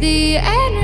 The energy.